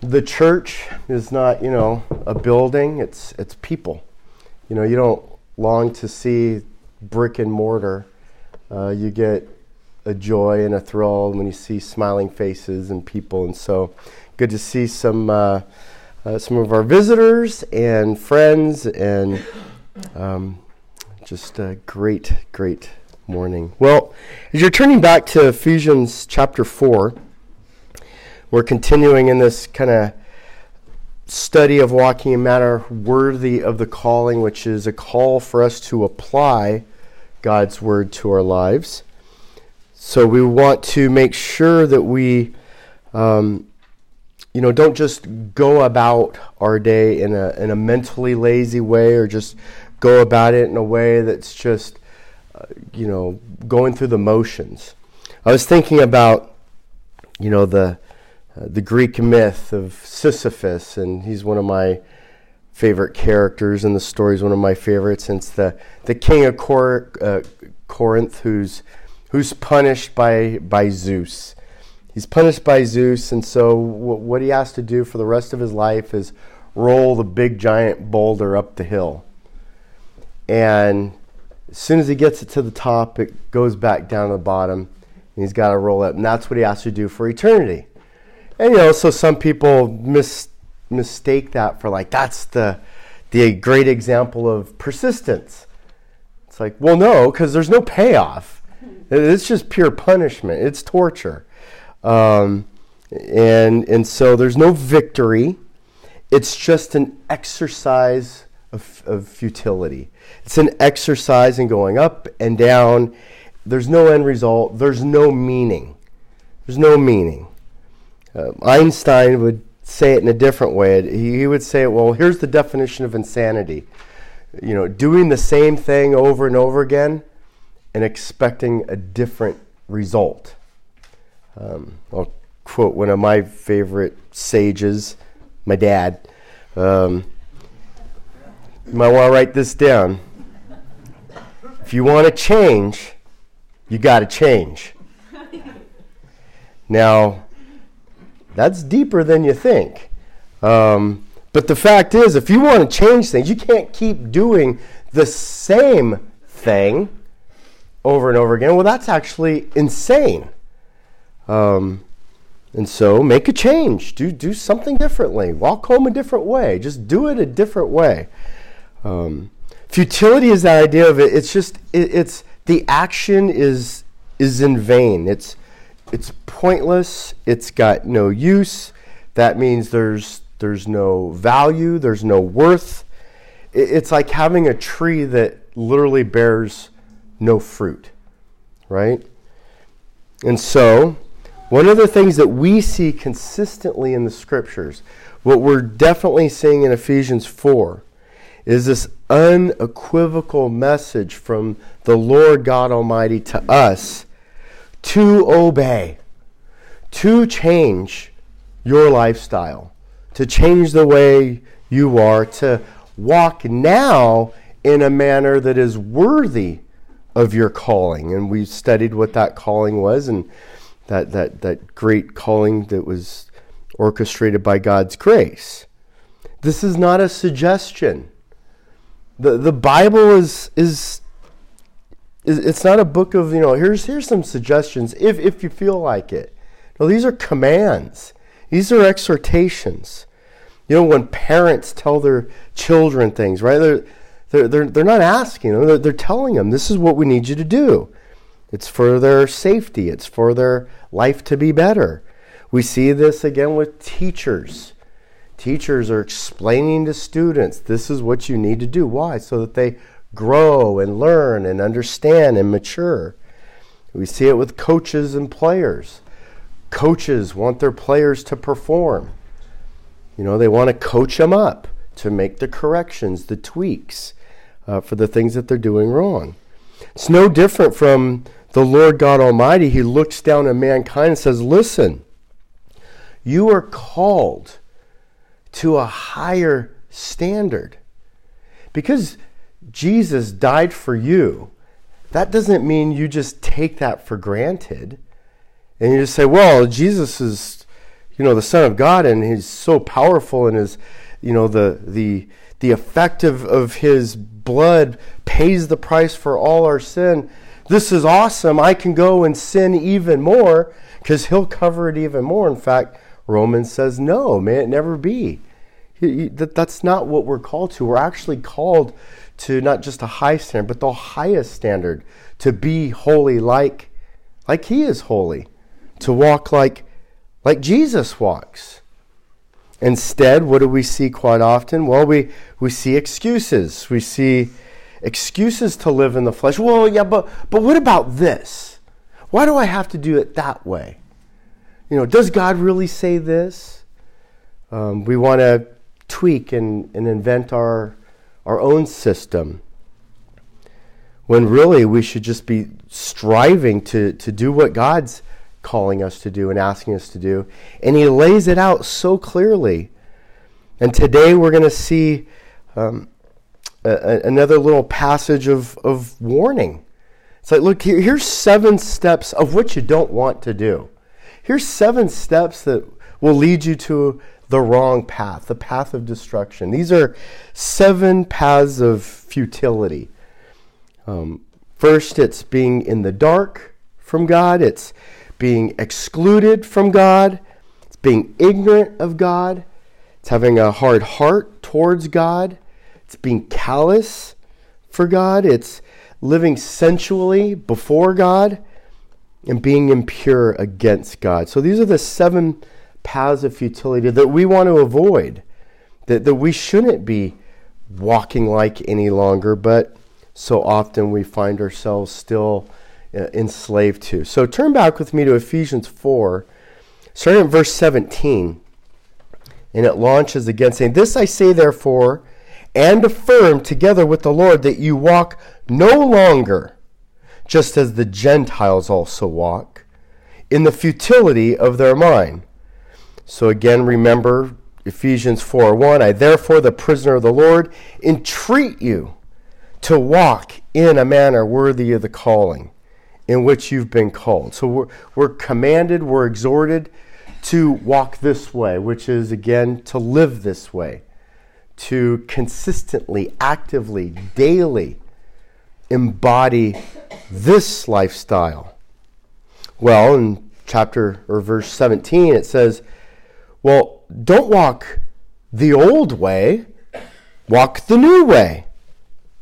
the church is not, you know, a building. It's people. You know, you don't long to see brick and mortar. You get a joy and a thrill when you see smiling faces and people. And so good to see some of our visitors and friends, and just a great, great morning. Well, as you're turning back to Ephesians chapter 4, we're continuing in this kind of study of walking in manner worthy of the calling, which is a call for us to apply God's word to our lives. So we want to make sure that we, you know, don't just go about our day in a mentally lazy way, or just go about it in a way that's just, you know, going through the motions. I was thinking about, you know, the Greek myth of Sisyphus, and he's one of my favorite characters, and the story's one of my favorites. And it's the king of Corinth who's punished by Zeus. He's punished by Zeus, and so what he has to do for the rest of his life is roll the big giant boulder up the hill. And as soon as he gets it to the top, it goes back down to the bottom, and he's got to roll up. And that's what he has to do for eternity. And, you know, so some people mistake that for, like, that's the great example of persistence. It's like, well, no, because there's no payoff. It's just pure punishment. It's torture. And so there's no victory. It's just an exercise of futility. It's an exercise in going up and down. There's no end result. There's no meaning. There's no meaning. Einstein would say it in a different way. He would say, well, here's the definition of insanity. You know, doing the same thing over and over again and expecting a different result. I'll quote one of my favorite sages, my dad. You might want to write this down. If you want to change, you got to change. Now, that's deeper than you think. But the fact is, if you want to change things, you can't keep doing the same thing over and over again. Well, that's actually insane. And so make a change. Do something differently. Walk home a different way. Just do it a different way. Futility is that idea of it. It's just, it's the action is in vain. It's pointless. It's got no use. That means there's no value. There's no worth. It's like having a tree that literally bears no fruit, right? And so one of the things that we see consistently in the scriptures, what we're definitely seeing in Ephesians 4, is this unequivocal message from the Lord God Almighty to us to obey, to change your lifestyle, to change the way you are, to walk now in a manner that is worthy of your calling. And we studied what that calling was, and that great calling that was orchestrated by God's grace. This is not a suggestion. The Bible is it's not a book of, you know, here's some suggestions if you feel like it. No, these are commands. These are exhortations. You know, when parents tell their children things, right? They're not asking them. They're telling them, this is what we need you to do. It's for their safety. It's for their life to be better. We see this again with teachers. Teachers are explaining to students, this is what you need to do. Why? So that they grow and learn and understand and mature. We see it with coaches and players. Coaches want their players to perform. You know, they want to coach them up to make the corrections, the tweaks for the things that they're doing wrong. It's no different from the Lord God Almighty. He looks down at mankind and says, listen, you are called to a higher standard. Because Jesus died for you, that doesn't mean you just take that for granted and you just say, well, Jesus is, you know, the Son of God, and he's so powerful, and his, you know, the effect of his blood pays the price for all our sin. This is awesome. I can go and sin even more because he'll cover it even more. In fact, Romans says, no, may it never be. That's not what we're called to. We're actually called to not just a high standard, but the highest standard, to be holy like he is holy, to walk like Jesus walks. Instead, what do we see quite often? Well, we see excuses. We see excuses to live in the flesh. Well, yeah, but what about this? Why do I have to do it that way? You know, does God really say this? We want to tweak and invent our own system, when really we should just be striving to do what God's calling us to do and asking us to do. And he lays it out so clearly. And today we're going to see another little passage of warning. It's like, look, here's 7 steps of what you don't want to do. Here's 7 steps that will lead you to the wrong path, the path of destruction. These are 7 paths of futility. First, it's being in the dark from God. It's being excluded from God. It's being ignorant of God. It's having a hard heart towards God. It's being callous for God. It's living sensually before God, and being impure against God. So these are the 7 paths of futility that we want to avoid, that we shouldn't be walking like any longer, but so often we find ourselves still enslaved to. So turn back with me to Ephesians 4, starting at verse 17, and it launches again, saying, "This I say, therefore, and affirm together with the Lord, that you walk no longer, just as the Gentiles also walk, in the futility of their mind." So again, remember Ephesians 4:1, "I therefore, the prisoner of the Lord, entreat you to walk in a manner worthy of the calling in which you've been called." So we're commanded, we're exhorted to walk this way, which is, again, to live this way, to consistently, actively, daily embody this lifestyle. Well, in chapter or verse 17, it says, well, don't walk the old way, walk the new way.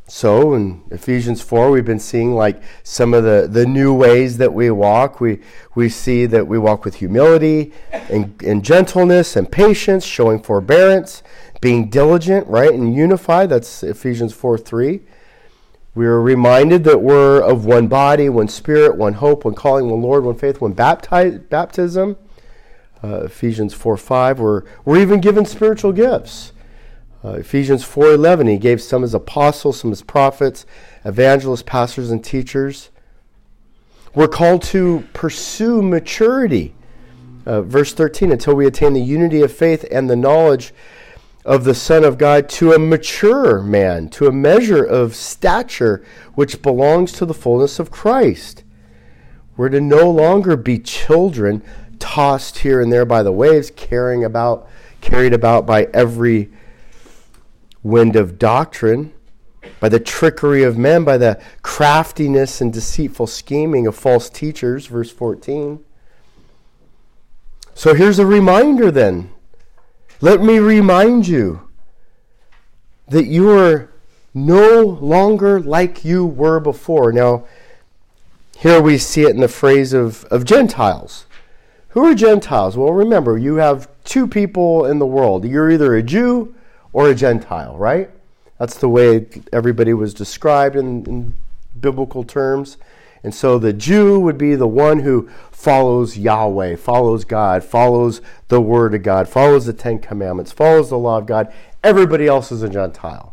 So in Ephesians 4, we've been seeing like some of the new ways that we walk. We see that we walk with humility and gentleness and patience, showing forbearance, being diligent, right, and unified. That's Ephesians 4:3. We are reminded that we're of one body, one spirit, one hope, one calling, one Lord, one faith, one baptism. Ephesians 4:5. We're even given spiritual gifts. Ephesians 4:11, he gave some as apostles, some as prophets, evangelists, pastors, and teachers. We're called to pursue maturity. Verse 13, until we attain the unity of faith and the knowledge of the Son of God, to a mature man, to a measure of stature which belongs to the fullness of Christ. We're to no longer be children tossed here and there by the waves, carried about by every wind of doctrine, by the trickery of men, by the craftiness and deceitful scheming of false teachers, verse 14. So here's a reminder then. Let me remind you that you are no longer like you were before. Now, here we see it in the phrase of Gentiles. Who are Gentiles? Well, remember, you have 2 people in the world. You're either a Jew or a Gentile, right? That's the way everybody was described in biblical terms. And so the Jew would be the one who follows Yahweh, follows God, follows the Word of God, follows the 10 Commandments, follows the law of God. Everybody else is a Gentile.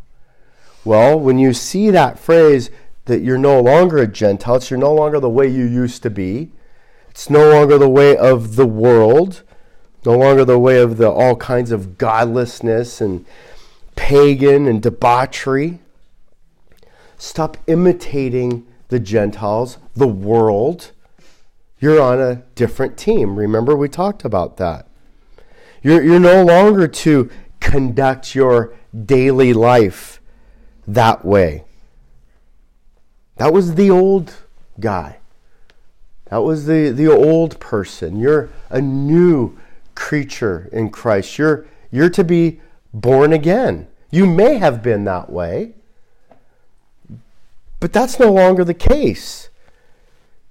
Well, when you see that phrase that you're no longer a Gentile, it's you're no longer the way you used to be. It's no longer the way of the world, no longer the way of the all kinds of godlessness and pagan and debauchery. Stop imitating the Gentiles, the world. You're on a different team. Remember, we talked about that. You're no longer to conduct your daily life that way. That was the old guy. That was the old person. You're a new creature in Christ. You're to be born again. You may have been that way, but that's no longer the case.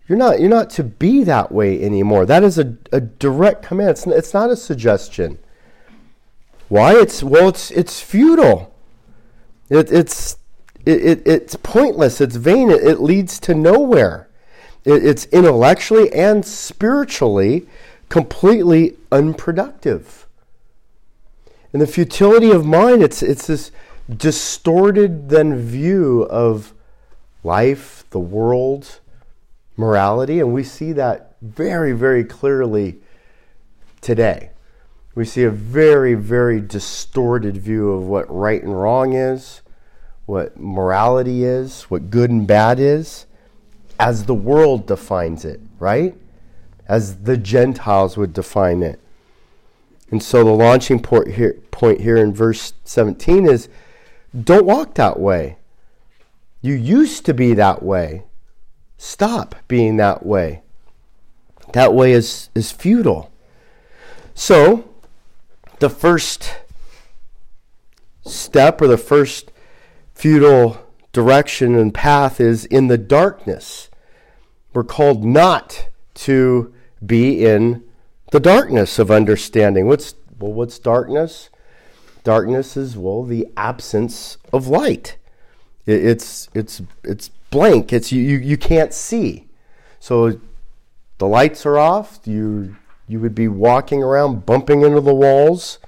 You're not to be that way anymore. That is a direct command. It's not a suggestion. Why? It's futile. It's pointless. It's vain. It leads to nowhere. It's intellectually and spiritually completely unproductive. And the futility of mind, it's this distorted then view of life, the world, morality, and we see that very, very clearly today. We see a very, very distorted view of what right and wrong is, what morality is, what good and bad is, as the world defines it, right? As the Gentiles would define it. And so the launching point here in verse 17 is, don't walk that way. You used to be that way. Stop being that way. That way is futile. So the first step or the first futile direction and path is in the darkness. We're called not to be in the darkness of understanding. What's darkness? Darkness is, the absence of light. It's blank. It's you can't see. So the lights are off. You would be walking around, bumping into the walls.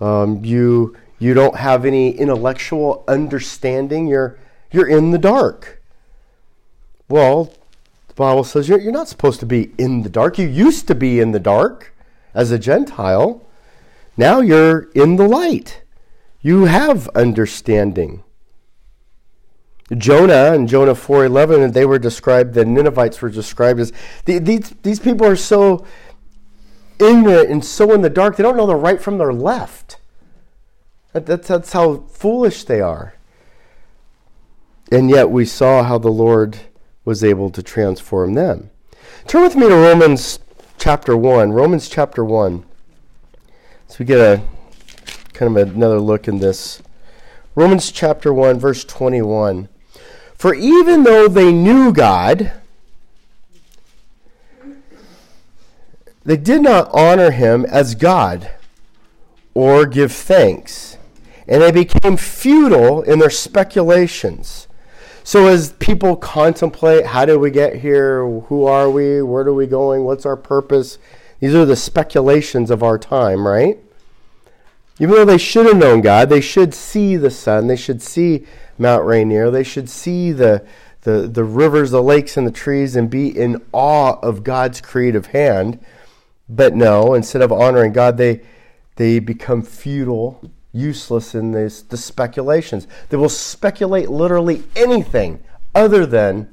You don't have any intellectual understanding. You're in the dark. Well, the Bible says you're not supposed to be in the dark. You used to be in the dark as a Gentile. Now you're in the light. You have understanding. Jonah and Jonah 4:11, and the Ninevites were described as these people are so ignorant and so in the dark, they don't know the right from their left. That's how foolish they are. And yet we saw how the Lord was able to transform them. Turn with me to Romans chapter 1. Romans chapter 1. So we get a kind of another look in this. Romans chapter 1, verse 21. For even though they knew God, they did not honor him as God or give thanks. And they became futile in their speculations. So as people contemplate, how did we get here? Who are we? Where are we going? What's our purpose? These are the speculations of our time, right? Even though they should have known God, they should see the sun. They should see Mount Rainier. They should see the rivers, the lakes, and the trees and be in awe of God's creative hand. But no, instead of honoring God, they become futile, useless in the speculations. They will speculate literally anything other than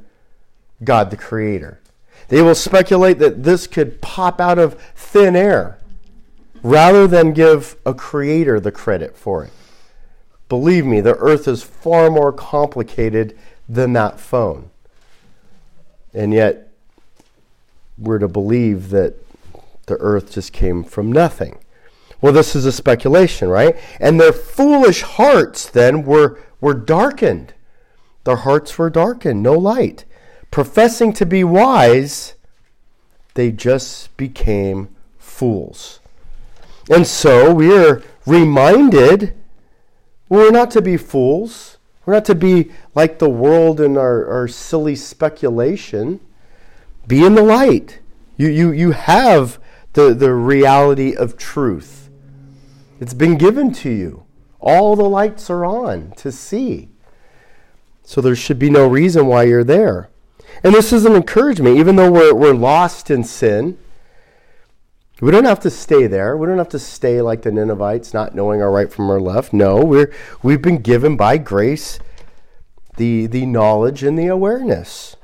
God the Creator. They will speculate that this could pop out of thin air rather than give a creator the credit for it. Believe me, the earth is far more complicated than that phone. And yet, we're to believe that the earth just came from nothing. Well, this is a speculation, right? And their foolish hearts then were darkened. Their hearts were darkened, no light. Professing to be wise, they just became fools. And so we are reminded we're not to be fools. We're not to be like the world in our silly speculation. Be in the light. You have the reality of truth. It's been given to you. All the lights are on to see. So there should be no reason why you're there. And this is an encouragement. Even though we're lost in sin, we don't have to stay there. We don't have to stay like the Ninevites, not knowing our right from our left. No, we've been given by grace the knowledge and the awareness.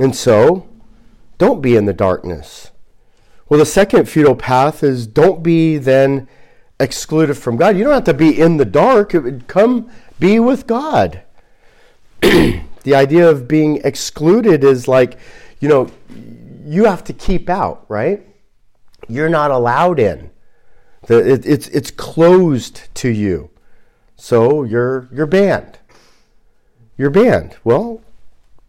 And so, don't be in the darkness. Well, the second futile path is don't be then excluded from God. You don't have to be in the dark. Come be with God. The idea of being excluded is like, you know, you have to keep out, right? You're not allowed in. It's closed to you. So you're banned. You're banned. Well,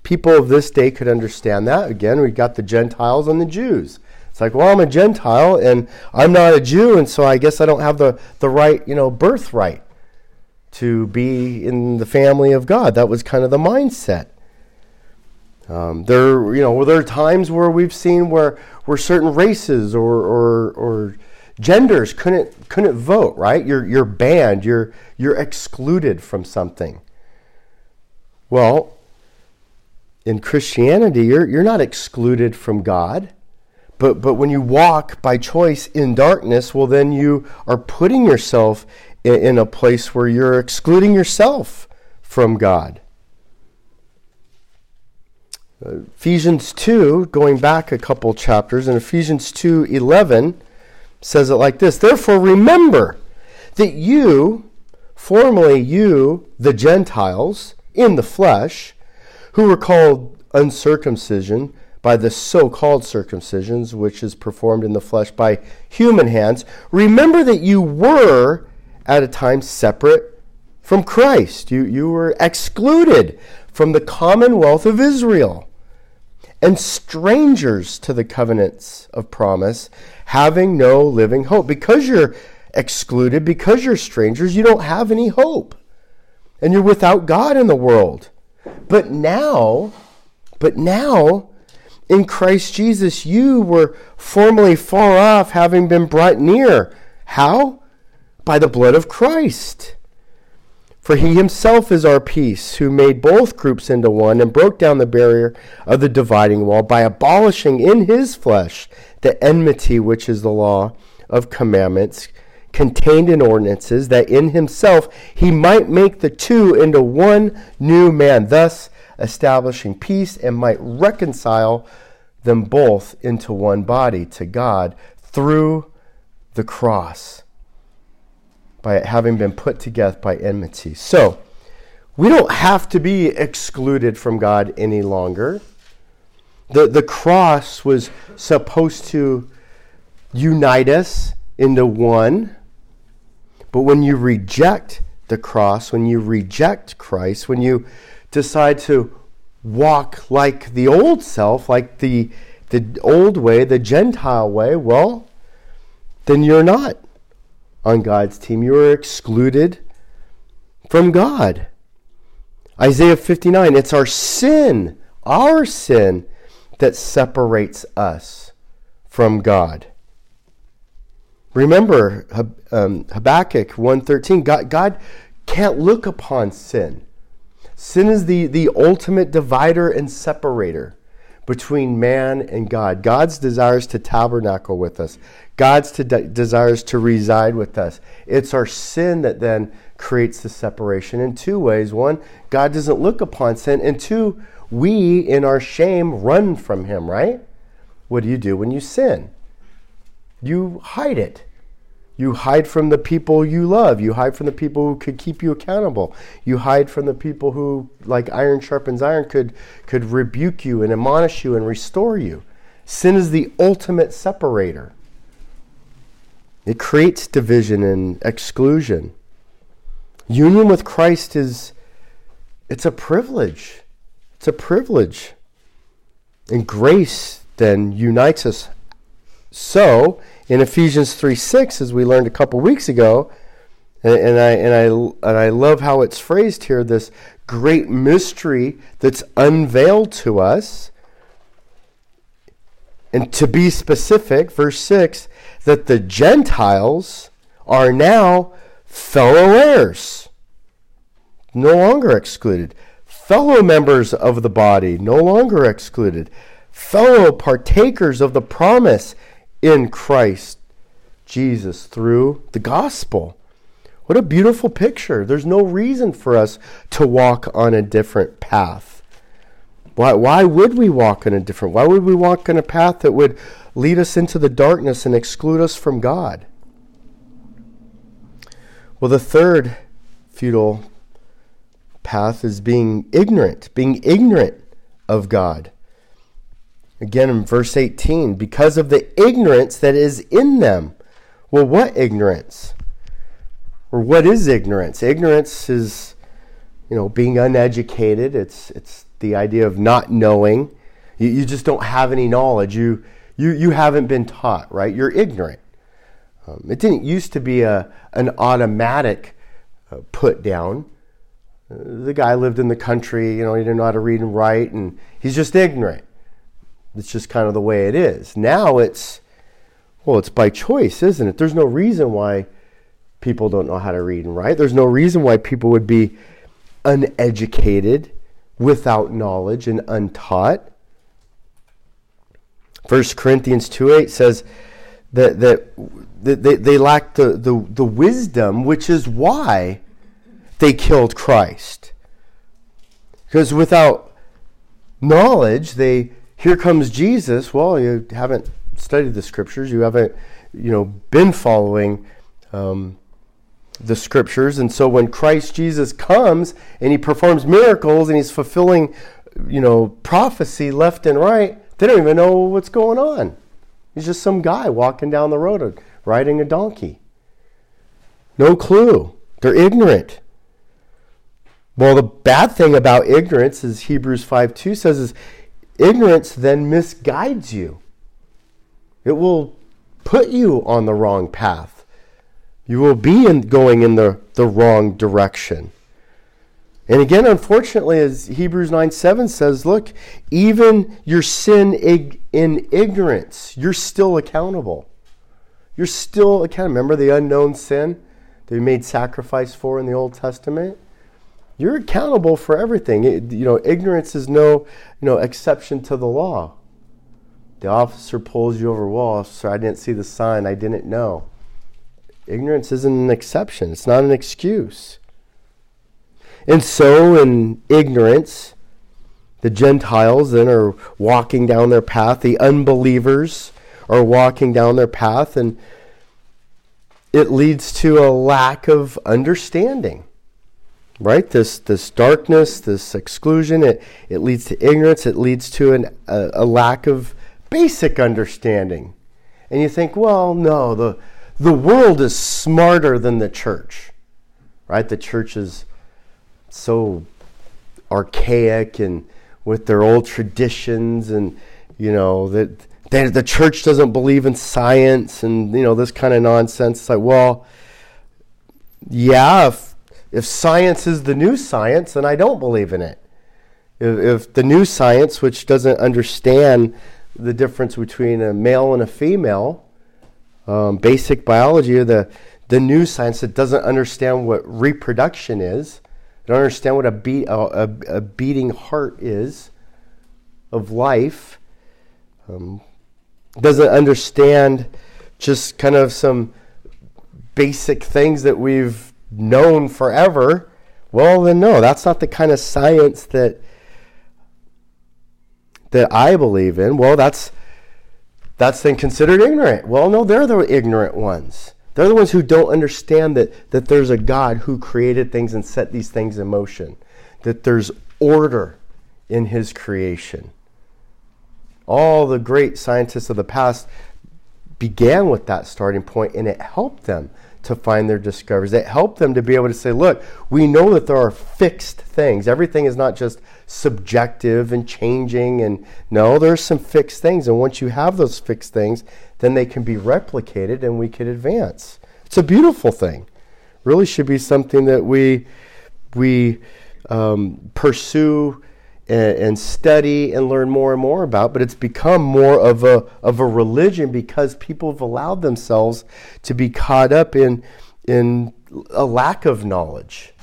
people of this day could understand that. Again, we got the Gentiles and the Jews. It's like, well, I'm a Gentile and I'm not a Jew, and so I guess I don't have the right, you know, birthright to be in the family of God. That was kind of the mindset. There are times where we've seen where certain races or genders couldn't vote, right? You're banned. You're excluded from something. Well, in Christianity, you're not excluded from God, but when you walk by choice in darkness, well, then you are putting yourself in a place where you're excluding yourself from God. Ephesians 2, going back a couple chapters, in Ephesians 2:11 says it like this: Therefore remember that you, formerly you, the Gentiles, in the flesh, who were called uncircumcision by the so-called circumcisions, which is performed in the flesh by human hands, remember that you were at a time separate from Christ. You were excluded from the commonwealth of Israel and strangers to the covenants of promise, having no living hope. Because you're excluded, because you're strangers, you don't have any hope. And you're without God in the world. But now, in Christ Jesus, you were formerly far off, having been brought near. How? By the blood of Christ. For he himself is our peace, who made both groups into one and broke down the barrier of the dividing wall by abolishing in his flesh the enmity, which is the law of commandments contained in ordinances, that in himself he might make the two into one new man, thus establishing peace, and might reconcile them both into one body to God through the cross, by it having been put to death by enmity. So, we don't have to be excluded from God any longer. The cross was supposed to unite us into one. But when you reject the cross, when you reject Christ, when you decide to walk like the old self, like the old way, the Gentile way, well, then you're not on God's team. You are excluded from God. Isaiah 59, it's our sin that separates us from God. Remember Habakkuk 1:13, God can't look upon sin. Sin is the ultimate divider and separator between man and God. God's desires to tabernacle with us. God's desires to reside with us. It's our sin that then creates the separation in two ways. One, God doesn't look upon sin. And two, we, in our shame, run from him, right? What do you do when you sin? You hide it. You hide from the people you love. You hide from the people who could keep you accountable. You hide from the people who, like iron sharpens iron, could rebuke you and admonish you and restore you. Sin is the ultimate separator. It creates division and exclusion. Union with Christ it's a privilege. It's a privilege. And grace then unites us. So, in Ephesians 3:6, as we learned a couple weeks ago, and I love how it's phrased here, this great mystery that's unveiled to us. And to be specific, verse 6, that the Gentiles are now fellow heirs, no longer excluded. Fellow members of the body, no longer excluded. Fellow partakers of the promise in Christ Jesus through the gospel. What a beautiful picture. There's no reason for us to walk on a different path. Why would we walk in a different? Why would we walk in a path that would lead us into the darkness and exclude us from God? Well, the third futile path is being ignorant of God. Again, in verse 18, because of the ignorance that is in them. Well, what ignorance? Or what is ignorance? Ignorance is, being uneducated. It's the idea of not knowing. You just don't have any knowledge. You haven't been taught, right? You're ignorant. It didn't used to be an automatic put down. The guy lived in the country, he didn't know how to read and write, and he's just ignorant. It's just kind of the way it is. Now it's by choice, isn't it? There's no reason why people don't know how to read and write. There's no reason why people would be uneducated, without knowledge, and untaught. 1 Corinthians 2:8 says that they lack the wisdom, which is why they killed Christ. Because without knowledge, here comes Jesus. Well, you haven't studied the scriptures. You haven't, been following the scriptures. And so when Christ Jesus comes and he performs miracles and he's fulfilling, prophecy left and right, they don't even know what's going on. He's just some guy walking down the road riding a donkey. No clue. They're ignorant. Well, the bad thing about ignorance is Hebrews 5:2 says is ignorance then misguides you. It will put you on the wrong path. You will be going in the wrong direction. And again, unfortunately, as Hebrews 9:7 says, look, even your sin in ignorance, you're still accountable. You're still accountable. Remember the unknown sin that we made sacrifice for in the Old Testament? You're accountable for everything. Ignorance is no, exception to the law. The officer pulls you over. Well, officer, I didn't see the sign. I didn't know. Ignorance isn't an exception. It's not an excuse. And so in ignorance, the Gentiles then are walking down their path. The unbelievers are walking down their path. And it leads to a lack of understanding. Right? This darkness, this exclusion, it leads to ignorance. It leads to a lack of basic understanding. And you think, well, no, the world is smarter than the church. Right? The church is so archaic and with their old traditions, and that the church doesn't believe in science, and this kind of nonsense. It's like, well, yeah, if science is the new science, then I don't believe in it. If the new science, which doesn't understand the difference between a male and a female, basic biology, or the new science that doesn't understand what reproduction is, they don't understand what a beating heart is of life, doesn't understand just kind of some basic things that we've known forever. Well, then no, that's not the kind of science that I believe in. Well, that's then considered ignorant. Well, no, they're the ignorant ones. They're the ones who don't understand that there's a God who created things and set these things in motion, that there's order in his creation. All the great scientists of the past began with that starting point, and it helped them to find their discoveries. It helped them to be able to say, look, we know that there are fixed things. Everything is not just subjective and changing. And no, there are some fixed things. And once you have those fixed things, then they can be replicated and we can advance. It's a beautiful thing. Really should be something that we pursue and study and learn more and more about, but it's become more of a religion because people have allowed themselves to be caught up in a lack of knowledge,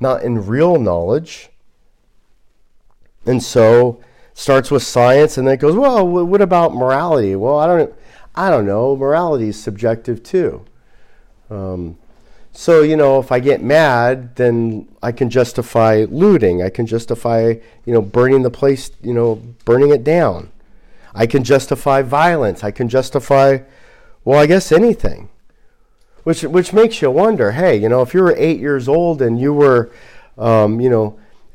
not in real knowledge. And so it starts with science, and then it goes, well, what about morality? Well, I don't know. Morality is subjective too. So, you know, if I get mad, then I can justify looting. I can justify, burning the place, burning it down. I can justify violence. I can justify, well, I guess anything. Which makes you wonder, hey, if you were 8 years old and you were,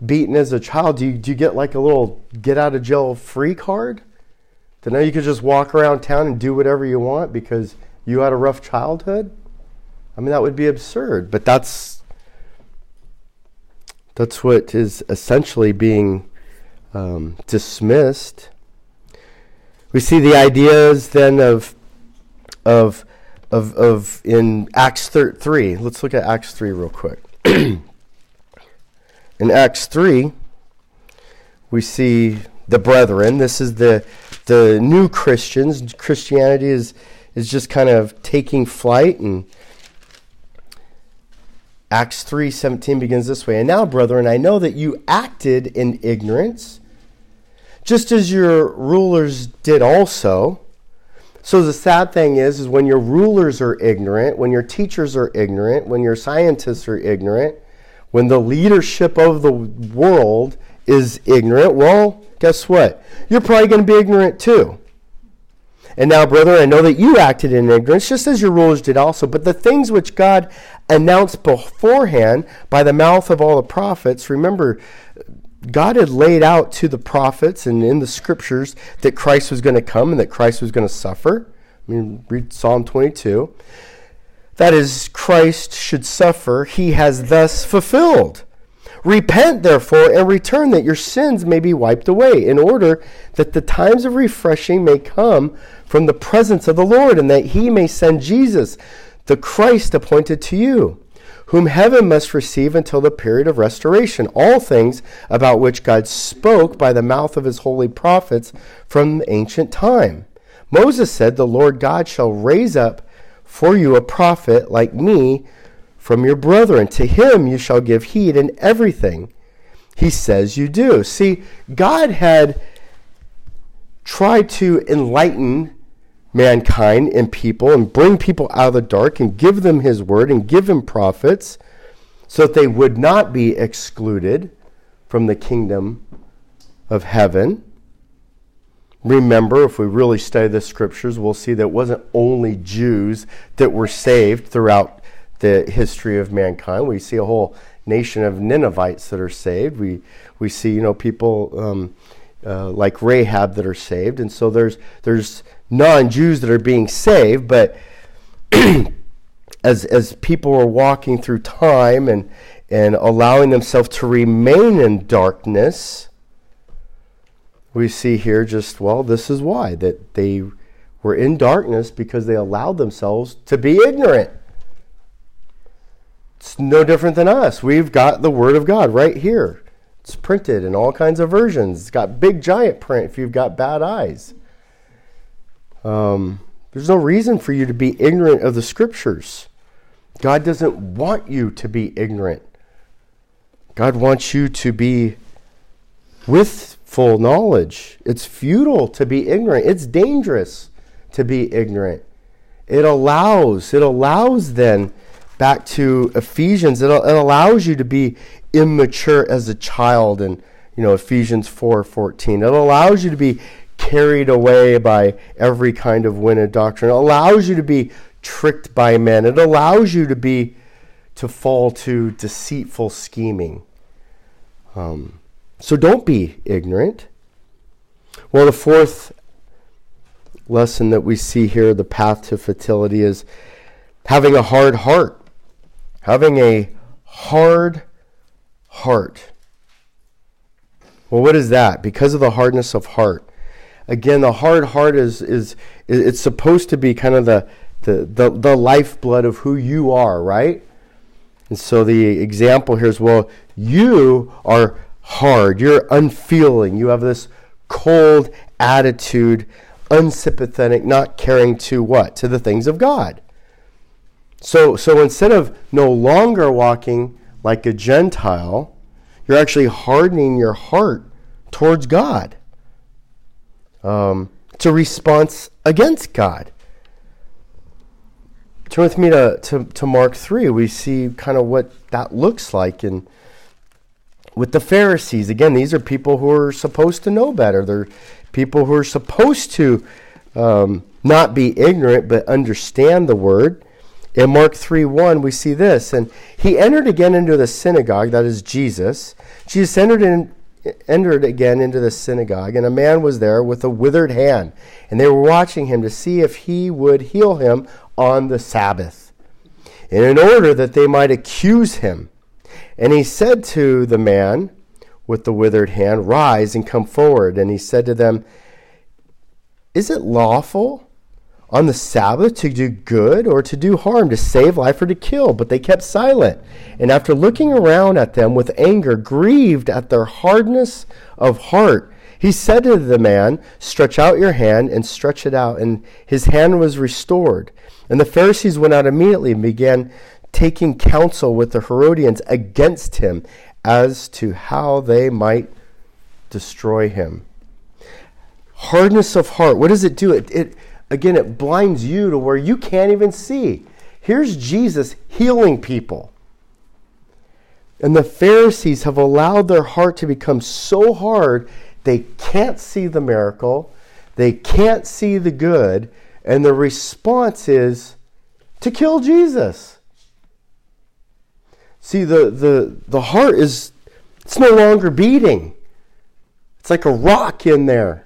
beaten as a child, do you get like a little get out of jail free card? To know you could just walk around town and do whatever you want because you had a rough childhood? I mean, that would be absurd, but that's what is essentially being dismissed. We see the ideas then of in Acts 3. Let's look at Acts 3 real quick. In Acts 3, we see the brethren. This is the new Christians. Christianity is just kind of taking flight, and Acts 3:17 begins this way. And now, brethren, I know that you acted in ignorance, just as your rulers did also. So the sad thing is when your rulers are ignorant, when your teachers are ignorant, when your scientists are ignorant, when the leadership of the world is ignorant, well, guess what? You're probably going to be ignorant too. And now, brethren, I know that you acted in ignorance, just as your rulers did also. But the things which God announced beforehand by the mouth of all the prophets, remember, God had laid out to the prophets and in the scriptures that Christ was going to come and that Christ was going to suffer. I mean, read Psalm 22. That is, Christ should suffer. He has thus fulfilled. Repent, therefore, and return that your sins may be wiped away, in order that the times of refreshing may come from the presence of the Lord, and that he may send Jesus, the Christ appointed to you, whom heaven must receive until the period of restoration, all things about which God spoke by the mouth of his holy prophets from ancient time. Moses said, the Lord God shall raise up for you a prophet like me from your brethren. To him you shall give heed in everything he says you do. See, God had tried to enlighten mankind and people and bring people out of the dark and give them his word and give them prophets so that they would not be excluded from the kingdom of heaven. Remember, if we really study the scriptures, we'll see that it wasn't only Jews that were saved throughout the history of mankind. We see a whole nation of Ninevites that are saved. We see, people like Rahab that are saved. And so there's non-Jews that are being saved, but as people are walking through time and allowing themselves to remain in darkness, we see here just, well, this is why, that they were in darkness because they allowed themselves to be ignorant. It's no different than us. We've got the Word of God right here. It's printed in all kinds of versions. It's got big giant print if you've got bad eyes. There's no reason for you to be ignorant of the scriptures. God doesn't want you to be ignorant. God wants you to be with full knowledge. It's futile to be ignorant. It's dangerous to be ignorant. It allows then, back to Ephesians, it allows you to be immature as a child in, Ephesians 4:14. It allows you to be carried away by every kind of wind of doctrine. It allows you to be tricked by men. It allows you to fall to deceitful scheming. So don't be ignorant. Well, the fourth lesson that we see here, the path to fertility, is having a hard heart. Having a hard heart. Well, what is that? Because of the hardness of heart. Again, the hard heart is it's supposed to be kind of the lifeblood of who you are, right? And so the example here is, well, you are hard. You're unfeeling. You have this cold attitude, unsympathetic, not caring to what? To the things of God. So instead of no longer walking like a Gentile, you're actually hardening your heart towards God. It's a response against God. Turn with me to Mark 3. We see kind of what that looks like. And with the Pharisees, again, these are people who are supposed to know better. They're people who are supposed to not be ignorant, but understand the word. In Mark 3:1, we see this. And he entered again into the synagogue, that is Jesus. Jesus entered again into the synagogue, and a man was there with a withered hand. And they were watching him to see if he would heal him on the Sabbath, and in order that they might accuse him. And he said to the man with the withered hand, "Rise and come forward." And he said to them, "Is it lawful on the Sabbath to do good or to do harm, to save life or to kill?" But they kept silent. And after looking around at them with anger, grieved at their hardness of heart, he said to the man, "Stretch out your hand," and stretch it out. And his hand was restored. And the Pharisees went out immediately and began taking counsel with the Herodians against him as to how they might destroy him. Hardness of heart. What does it do? Again, it blinds you to where you can't even see. Here's Jesus healing people. And the Pharisees have allowed their heart to become so hard, they can't see the miracle, they can't see the good, and the response is to kill Jesus. See, the heart is, it's no longer beating. It's like a rock in there.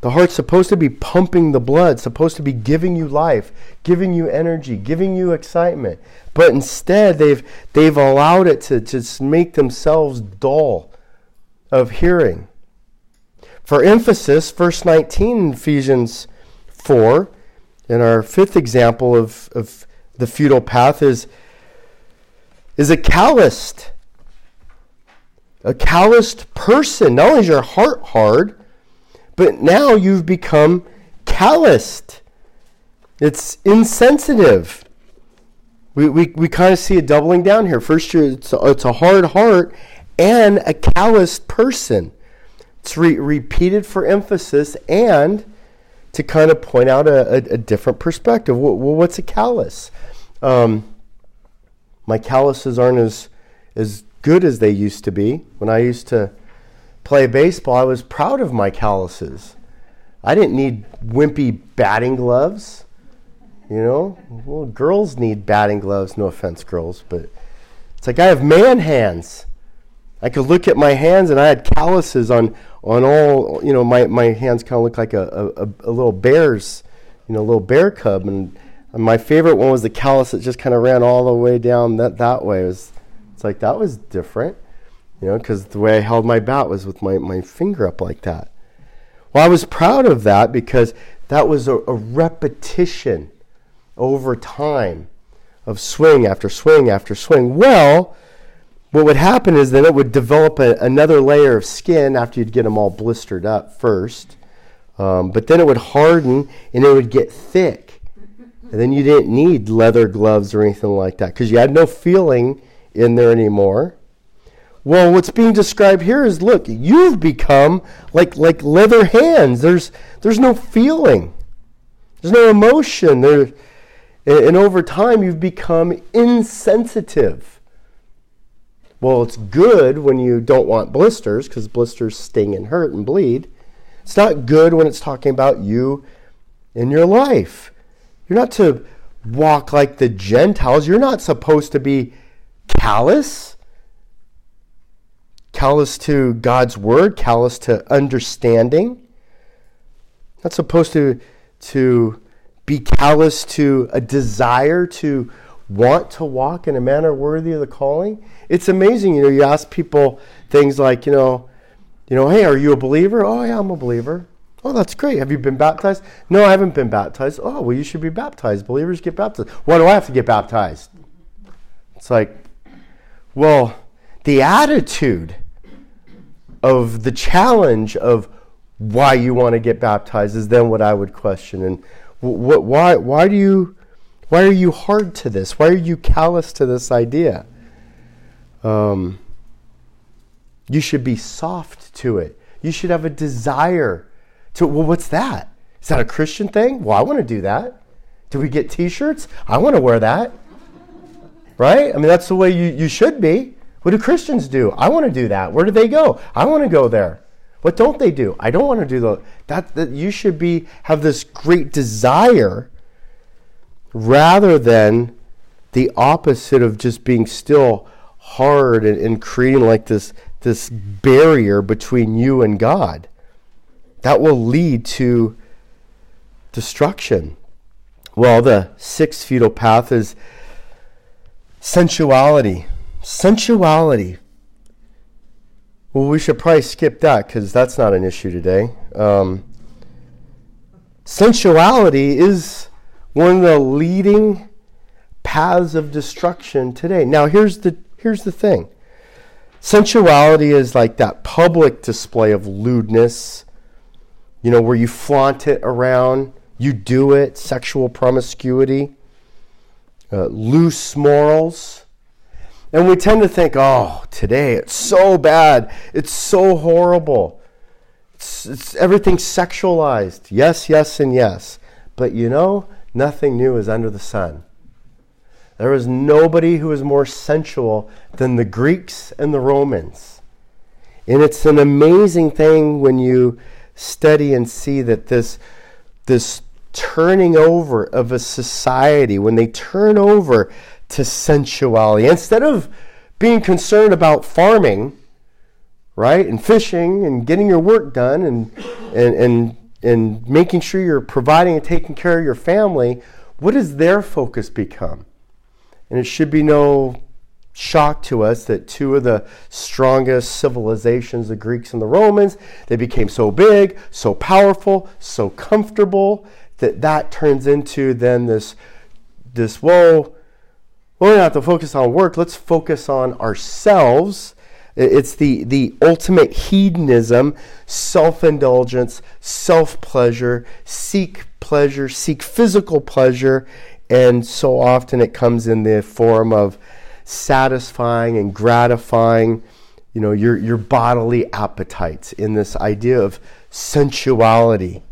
The heart's supposed to be pumping the blood, supposed to be giving you life, giving you energy, giving you excitement. But instead, they've allowed it to just make themselves dull of hearing. For emphasis, verse 19 in Ephesians 4, and our fifth example of the futile path is a calloused person. Not only is your heart hard, but now you've become calloused. It's insensitive. We kind of see a doubling down here. First, it's a hard heart and a calloused person. It's repeated for emphasis and to kind of point out a different perspective. Well, what's a callous? My calluses aren't as good as they used to be. When I used to play baseball, I was proud of my calluses. I didn't need wimpy batting gloves. You know, well, girls need batting gloves. No offense, girls, but it's like I have man hands. I could look at my hands, and I had calluses on all. You know, my hands kind of look like a little bear's, you know, little bear cub. And my favorite one was the callus that just kind of ran all the way down that way. It's like that was different. You know, because the way I held my bat was with my finger up like that. Well, I was proud of that because that was a repetition over time of swing after swing after swing. Well, what would happen is then it would develop another layer of skin after you'd get them all blistered up first. But then it would harden and it would get thick. And then you didn't need leather gloves or anything like that because you had no feeling in there anymore. Well, what's being described here is, look, you've become like leather hands. There's no feeling. There's no emotion. And over time, you've become insensitive. Well, it's good when you don't want blisters because blisters sting and hurt and bleed. It's not good when it's talking about you in your life. You're not to walk like the Gentiles. You're not supposed to be callous. Callous to God's word, callous to understanding. Not supposed to be callous to a desire to want to walk in a manner worthy of the calling. It's amazing, you know, you ask people things like, you know, hey, are you a believer? Oh, yeah, I'm a believer. Oh, that's great. Have you been baptized? No, I haven't been baptized. Oh, well, you should be baptized. Believers get baptized. Why do I have to get baptized? It's like, well, the attitude of the challenge of why you want to get baptized is then what I would question. And why are you hard to this? Why are you callous to this idea? You should be soft to it. You should have a desire to, well, what's that? Is that a Christian thing? Well, I want to do that. Do we get t-shirts? I want to wear that. Right? I mean, that's the way you should be. What do Christians do? I want to do that. Where do they go? I want to go there. What don't they do? I don't want to do that. You should have this great desire rather than the opposite of just being still hard and creating like this barrier between you and God. That will lead to destruction. Well, the sixth futile path is sensuality. Sensuality. Well, we should probably skip that because that's not an issue today. Sensuality is one of the leading paths of destruction today. Now, here's the thing. Sensuality is like that public display of lewdness, where you flaunt it around, you do it, sexual promiscuity, loose morals. And we tend to think, oh, today it's so bad, it's so horrible, it's everything sexualized, yes, yes, and yes. But nothing new is under the sun. There is nobody who is more sensual than the Greeks and the Romans. And it's an amazing thing when you study and see that this turning over of a society, when they turn over to sensuality, instead of being concerned about farming, right, and fishing and getting your work done and making sure you're providing and taking care of your family, what does their focus become? And it should be no shock to us that two of the strongest civilizations, the Greeks and the Romans, they became so big, so powerful, so comfortable, that turns into then this, whoa, we don't have to focus on work, let's focus on ourselves. It's the ultimate hedonism, self-indulgence, self-pleasure, seek pleasure, seek physical pleasure. And so often it comes in the form of satisfying and gratifying, your bodily appetites in this idea of sensuality.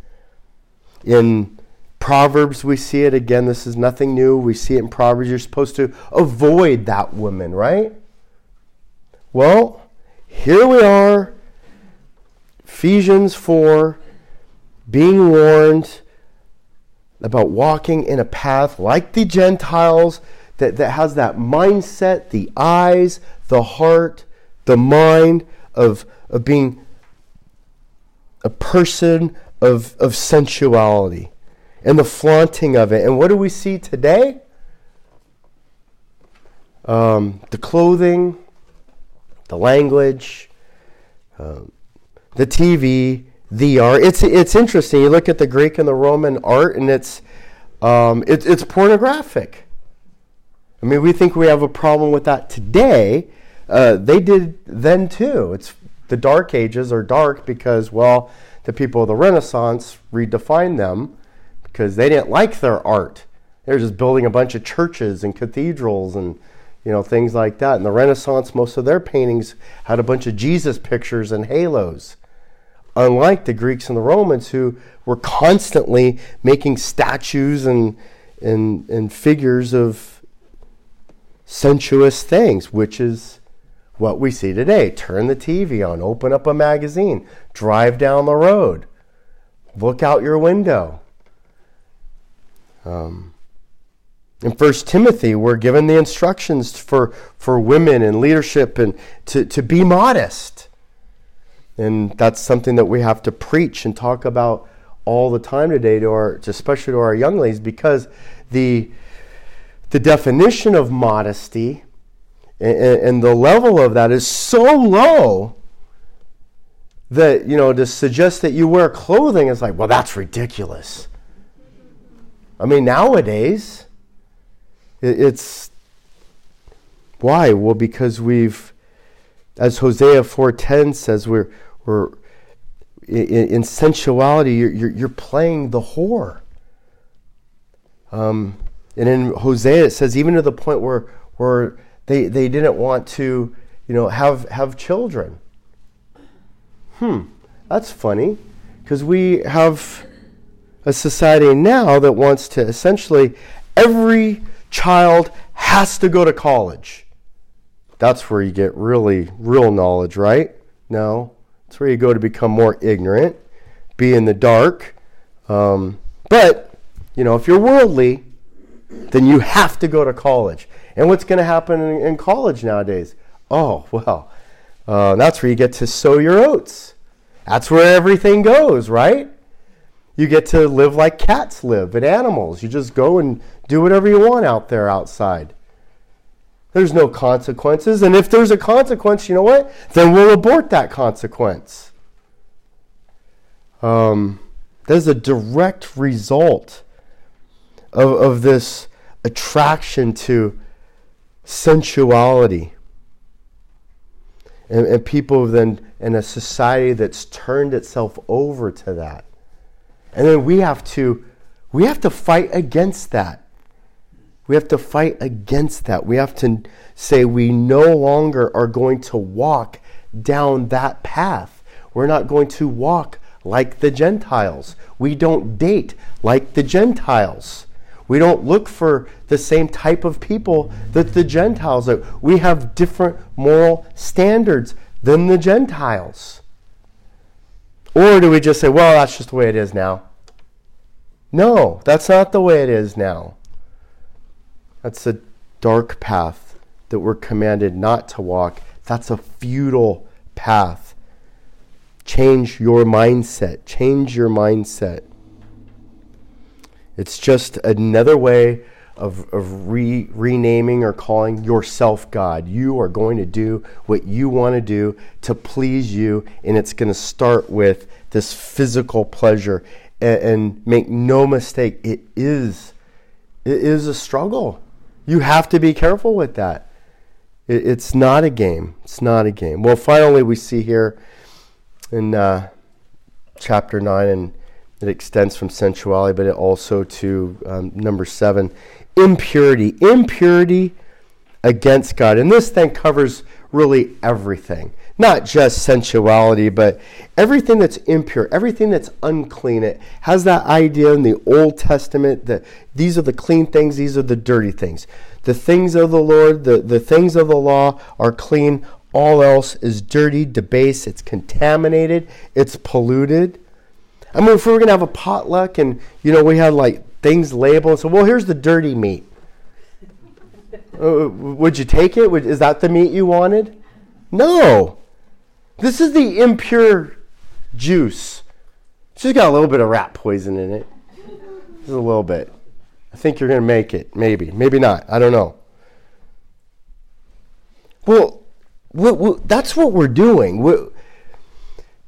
In Proverbs, we see it again. This is nothing new. We see it in Proverbs. You're supposed to avoid that woman, right? Well, here we are, Ephesians 4, being warned about walking in a path like the Gentiles that has that mindset, the eyes, the heart, the mind of being a person of sensuality and the flaunting of it. And what do we see today? The clothing, the language, the TV, the art. It's interesting. You look at the Greek and the Roman art, and it's pornographic. I mean, we think we have a problem with that today. They did then too. It's the Dark Ages are dark because, well, the people of the Renaissance redefined them because they didn't like their art. They were just building a bunch of churches and cathedrals and things like that. In the Renaissance, most of their paintings had a bunch of Jesus pictures and halos. Unlike the Greeks and the Romans, who were constantly making statues and figures of sensuous things, which is what we see today. Turn the TV on, open up a magazine, drive down the road, look out your window. In 1 Timothy, we're given the instructions for women in leadership and to be modest. And that's something that we have to preach and talk about all the time today, especially to our young ladies, because the definition of modesty and the level of that is so low that, to suggest that you wear clothing is like, well, that's ridiculous. I mean, nowadays, it's... Why? Well, because we've, as Hosea 4:10 says, we're in sensuality, you're playing the whore. And in Hosea it says even to the point where they didn't want to, have children. That's funny, because we have a society now that wants to essentially every child has to go to college. That's where you get really real knowledge, right? No, it's where you go to become more ignorant, be in the dark. But, you know, if you're worldly, then you have to go to college. And what's going to happen in college nowadays? Oh, well, that's where you get to sow your oats. That's where everything goes, right? You get to live like cats live and animals. You just go and do whatever you want out there outside. There's no consequences. And if there's a consequence, you know what? Then we'll abort that consequence. There's a direct result of this attraction to sensuality. And people then in a society that's turned itself over to that. And then we have to fight against that. We have to fight against that. We have to say we no longer are going to walk down that path. We're not going to walk like the Gentiles. We don't date like the Gentiles. We don't look for the same type of people that the Gentiles are. We have different moral standards than the Gentiles. Or do we just say, well, that's just the way it is now? No, that's not the way it is now. That's a dark path that we're commanded not to walk. That's a futile path. Change your mindset. Change your mindset. It's just another way of renaming or calling yourself God. You are going to do what you want to do to please you, and it's going to start with this physical pleasure. And make no mistake, it is a struggle. You have to be careful with that. It's not a game. It's not a game. Well, finally, we see here in chapter 9, and it extends from sensuality, but it also to number 7, impurity. Impurity against God. And this thing covers really everything. Not just sensuality, but everything that's impure, everything that's unclean. It has that idea in the Old Testament that these are the clean things, these are the dirty things. The things of the Lord, the things of the law are clean. All else is dirty, debased, it's contaminated, it's polluted. I mean, if we were going to have a potluck and, you know, we had like things labeled, so, well, here's the dirty meat. Would you take it? Is that the meat you wanted? No. This is the impure juice. She's got a little bit of rat poison in it. Just a little bit. I think you're going to make it. Maybe. Maybe not. I don't know. Well, that's what we're doing.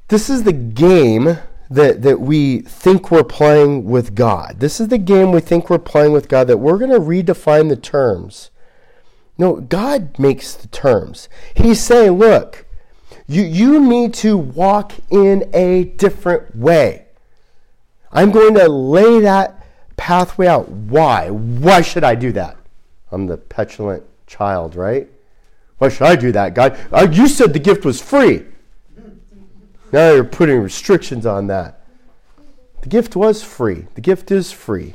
This is the game that we think we're playing with God. This is the game we think we're playing with God, that we're going to redefine the terms. No, God makes the terms. He's saying, look, you need to walk in a different way. I'm going to lay that pathway out. Why? Why should I do that? I'm the petulant child, right? Why should I do that, God? You said the gift was free. Now you're putting restrictions on that. The gift was free. The gift is free.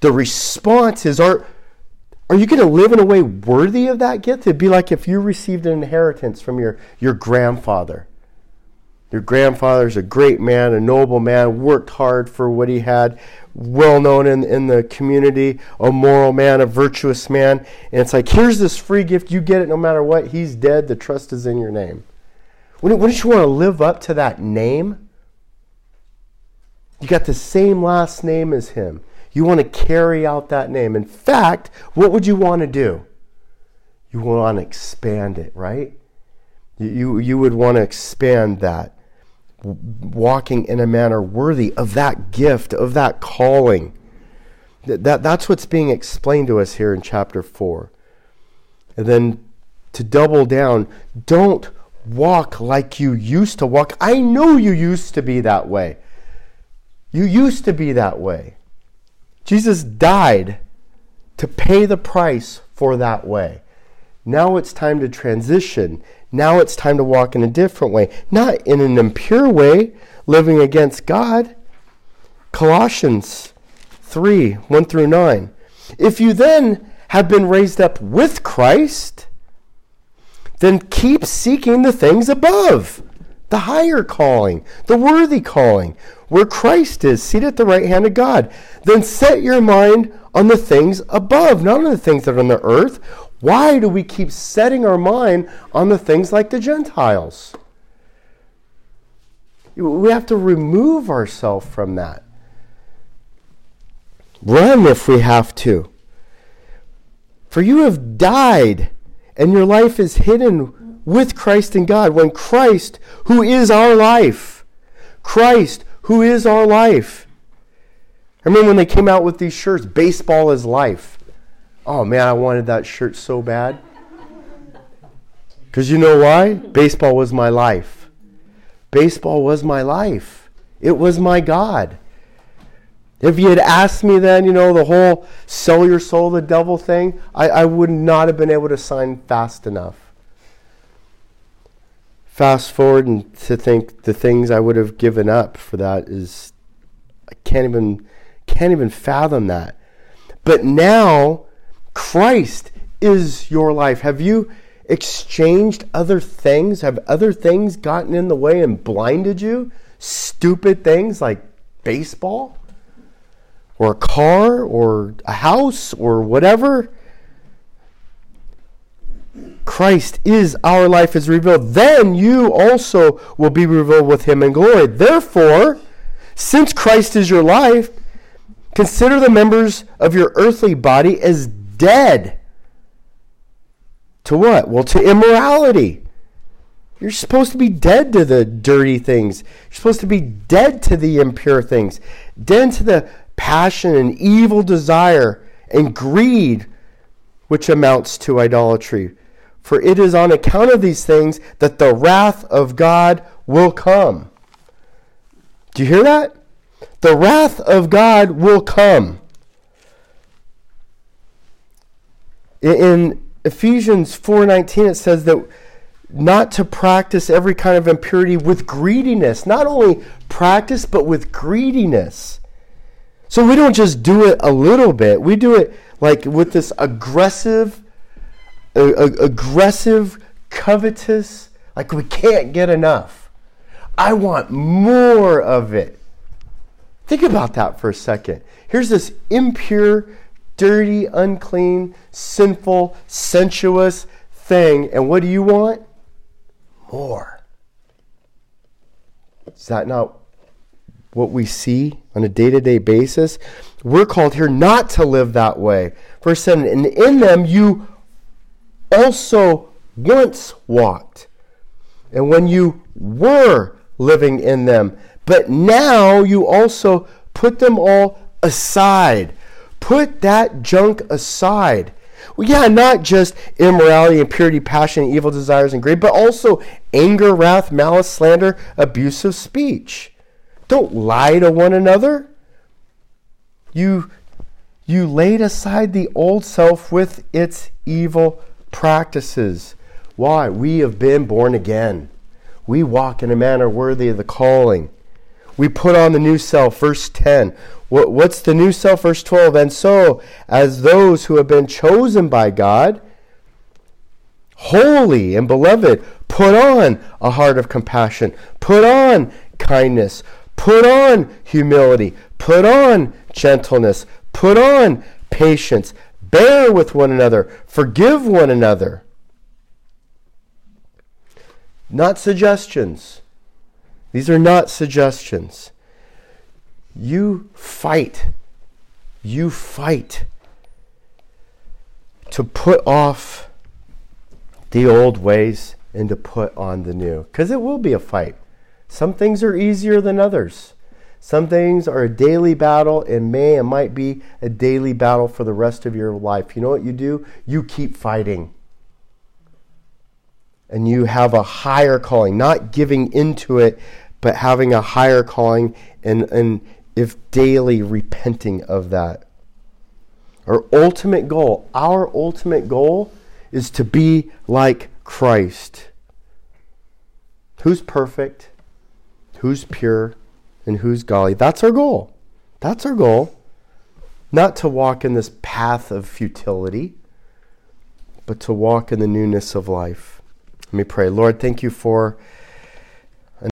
The response is, Are you going to live in a way worthy of that gift? It'd be like if you received an inheritance from your grandfather. Your grandfather's a great man, a noble man, worked hard for what he had, well known in the community, a moral man, a virtuous man. And it's like, here's this free gift. You get it no matter what. He's dead. The trust is in your name. Wouldn't you want to live up to that name? You got the same last name as him. You want to carry out that name. In fact, what would you want to do? You want to expand it, right? You would want to expand that, walking in a manner worthy of that gift, of that calling. That's what's being explained to us here in chapter 4. And then to double down, don't walk like you used to walk. I know you used to be that way. You used to be that way. Jesus died to pay the price for that way. Now it's time to transition. Now it's time to walk in a different way. Not in an impure way, living against God, Colossians 3, 1 through 9. If you then have been raised up with Christ, then keep seeking the things above, the higher calling, the worthy calling, where Christ is, seated at the right hand of God. Then set your mind on the things above, not on the things that are on the earth. Why do we keep setting our mind on the things like the Gentiles? We have to remove ourselves from that. Run if we have to. For you have died, and your life is hidden with Christ in God. When Christ, who is our life, I remember when they came out with these shirts, baseball is life. Oh man, I wanted that shirt so bad. Because you know why? Baseball was my life. Baseball was my life. It was my God. If you had asked me then, the whole sell your soul to the devil thing, I would not have been able to sign fast enough. Fast forward and to think the things I would have given up for that is, I can't even fathom that. But now, Christ is your life. Have you exchanged other things? Have other things gotten in the way and blinded you? Stupid things like baseball or a car or a house or whatever. Christ is our life is revealed. Then you also will be revealed with him in glory. Therefore, since Christ is your life, consider the members of your earthly body as dead. To what? Well, to immorality. You're supposed to be dead to the dirty things. You're supposed to be dead to the impure things. Dead to the passion and evil desire and greed, which amounts to idolatry. For it is on account of these things that the wrath of God will come. Do you hear that? The wrath of God will come. In Ephesians 4:19, it says that not to practice every kind of impurity with greediness. Not only practice, but with greediness. So we don't just do it a little bit. We do it like with this aggressive, covetous, like we can't get enough. I want more of it. Think about that for a second. Here's this impure, dirty, unclean, sinful, sensuous thing. And what do you want? More. Is that not what we see on a day-to-day basis? We're called here not to live that way. Verse 7, and in them you also once walked. And when you were living in them, but now you also put them all aside. Put that junk aside. Well, yeah, not just immorality, impurity, passion, evil desires, and greed, but also anger, wrath, malice, slander, abusive speech. Don't lie to one another. You laid aside the old self with its evil practices. Why? We have been born again. We walk in a manner worthy of the calling. We put on the new self, verse 10. What's the new self? Verse 12. And so, as those who have been chosen by God, holy and beloved, put on a heart of compassion. Put on kindness. Put on humility. Put on gentleness. Put on patience. Bear with one another. Forgive one another. Not suggestions. These are not suggestions. You fight to put off the old ways and to put on the new. Because it will be a fight. Some things are easier than others. Some things are a daily battle and might be a daily battle for the rest of your life. You know what you do? You keep fighting. And you have a higher calling, not giving into it, but having a higher calling and if daily repenting of that. Our ultimate goal is to be like Christ, who's perfect, who's pure, and who's godly. That's our goal. That's our goal. Not to walk in this path of futility, but to walk in the newness of life. Let me pray. Lord, thank you for